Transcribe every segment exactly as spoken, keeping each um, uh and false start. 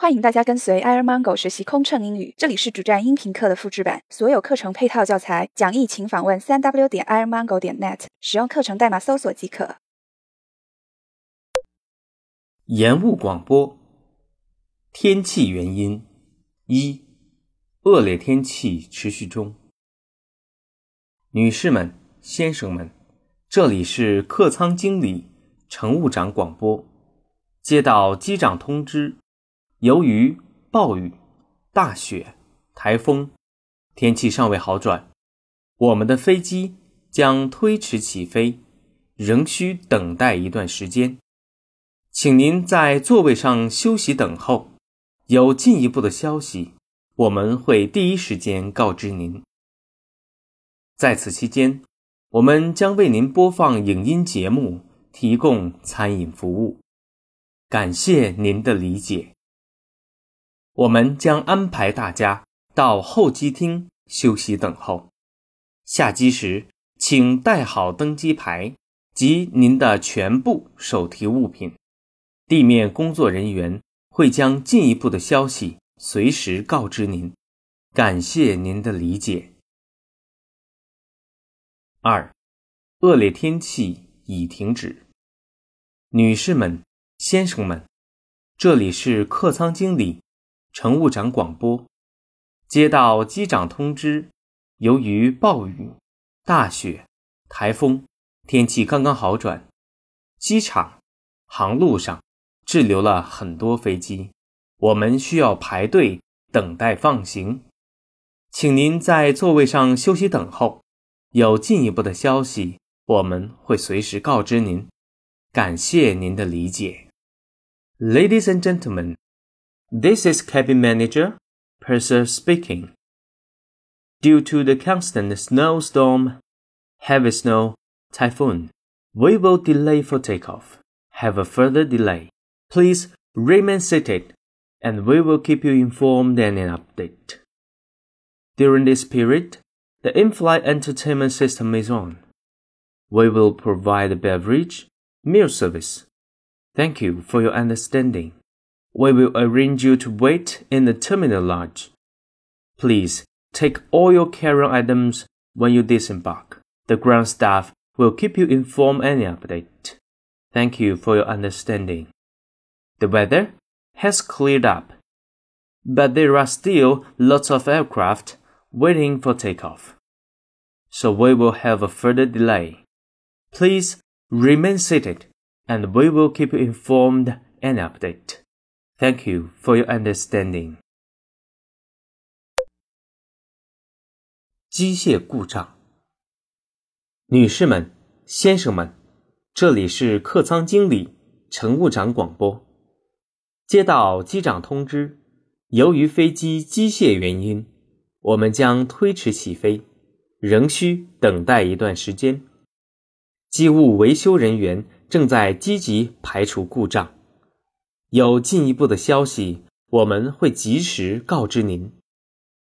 欢迎大家跟随 Airmango 学习空乘英语，这里是主站音频课的复制版，所有课程配套教材、讲义请访问 三 w 点 airmango 点 net， 使用课程代码搜索即可。延误广播，天气原因一，恶劣天气持续中。女士们、先生们，这里是客舱经理、乘务长广播。接到机长通知，由于暴雨、大雪、台风，天气尚未好转，我们的飞机将推迟起飞，仍需等待一段时间。请您在座位上休息等候，有进一步的消息，我们会第一时间告知您。在此期间，我们将为您播放影音节目，提供餐饮服务。感谢您的理解。我们将安排大家到候机厅休息等候。下机时，请带好登机牌及您的全部手提物品。地面工作人员会将进一步的消息随时告知您。感谢您的理解。二，恶劣天气已停止。女士们、先生们，这里是客舱经理、乘务长广播。接到机长通知，由于暴雨、大雪、台风，天气刚刚好转，机场、航路上滞留了很多飞机，我们需要排队等待放行。请您在座位上休息等候，有进一步的消息，我们会随时告知您。感谢您的理解。 Ladies and gentlemen, this is cabin manager, Purser speaking. Due to the constant snowstorm, heavy snow, typhoon, we will delay for takeoff. Have a further delay. Please remain seated, and we will keep you informed and an update. During this period, the in-flight entertainment system is on. We will provide a beverage, meal service. Thank you for your understanding.We will arrange you to wait in the terminal lounge. Please take all your carry-on items when you disembark. The ground staff will keep you informed and updated. Thank you for your understanding. The weather has cleared up, but there are still lots of aircraft waiting for takeoff. So we will have a further delay. Please remain seated, and we will keep you informed and updated.Thank you for your understanding. 机械故障。女士们、先生们，这里是客舱经理、乘务长广播。接到机长通知，由于飞机机械原因，我们将推迟起飞，仍需等待一段时间。机务维修人员正在积极排除故障。有进一步的消息，我们会及时告知您。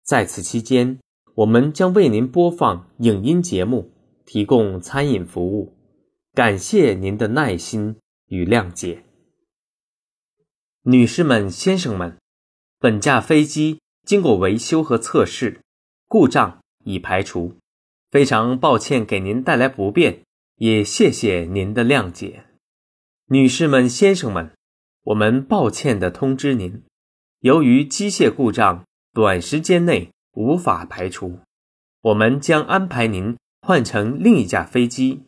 在此期间，我们将为您播放影音节目，提供餐饮服务。感谢您的耐心与谅解。女士们、先生们，本架飞机经过维修和测试，故障已排除。非常抱歉给您带来不便，也谢谢您的谅解。女士们、先生们，我们抱歉地通知您，由于机械故障短时间内无法排除，我们将安排您换乘另一架飞机，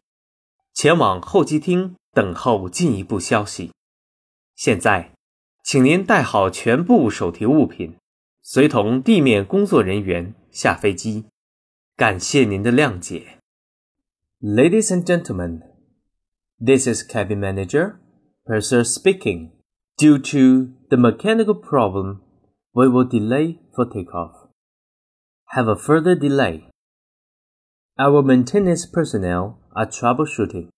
前往候机厅等候进一步消息。现在，请您带好全部手提物品，随同地面工作人员下飞机。感谢您的谅解。 Ladies and gentlemen, this is cabin manager, Purser speaking.Due to the mechanical problem, we will delay for takeoff. Have a further delay. Our maintenance personnel are troubleshooting.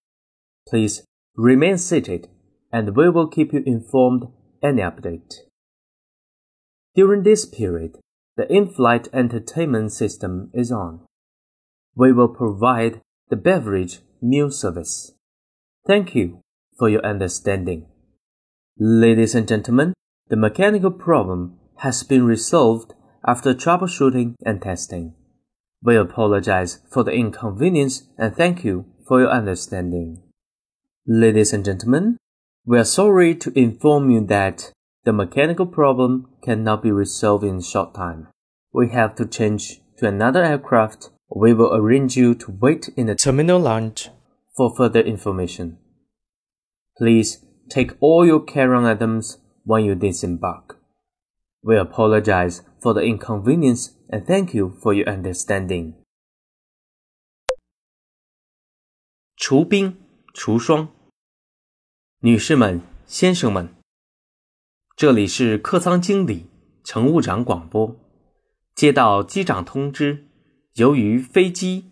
Please remain seated, and we will keep you informed and updated. During this period, the in-flight entertainment system is on. We will provide the beverage meal service. Thank you for your understanding. Ladies and gentlemen, The mechanical problem has been resolved after troubleshooting and testing. We apologize for the inconvenience and thank you for your understanding. Ladies and gentlemen, we are sorry to inform you that the mechanical problem cannot be resolved in a short time. We have to change to another aircraft. We will arrange you to wait in the terminal lounge for further information. Please take all your carry-on items when you disembark. We apologize for the inconvenience and thank you for your understanding. 除冰除霜，女士们、先生们，这里是客舱经理、乘务长广播。接到机长通知，由于飞机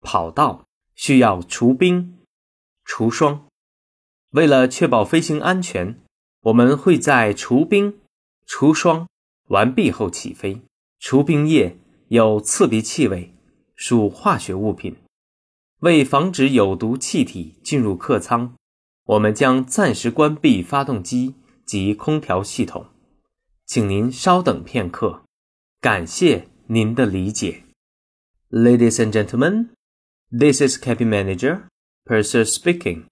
跑道需要除冰除霜，为了确保飞行安全，我们会在除冰除霜完毕后起飞。除冰液有刺鼻气味，属化学物品。为防止有毒气体进入客舱，我们将暂时关闭发动机及空调系统。请您稍等片刻，感谢您的理解。Ladies and gentlemen, this is cabin manager, Purser speaking.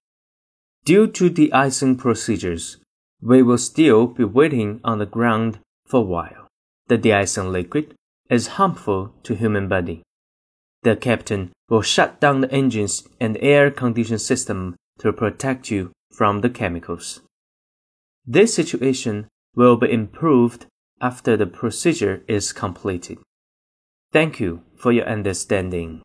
Due to de-icing procedures, we will still be waiting on the ground for a while. The de-icing liquid is harmful to human body. The captain will shut down the engines and air conditioning system to protect you from the chemicals. This situation will be improved after the procedure is completed. Thank you for your understanding.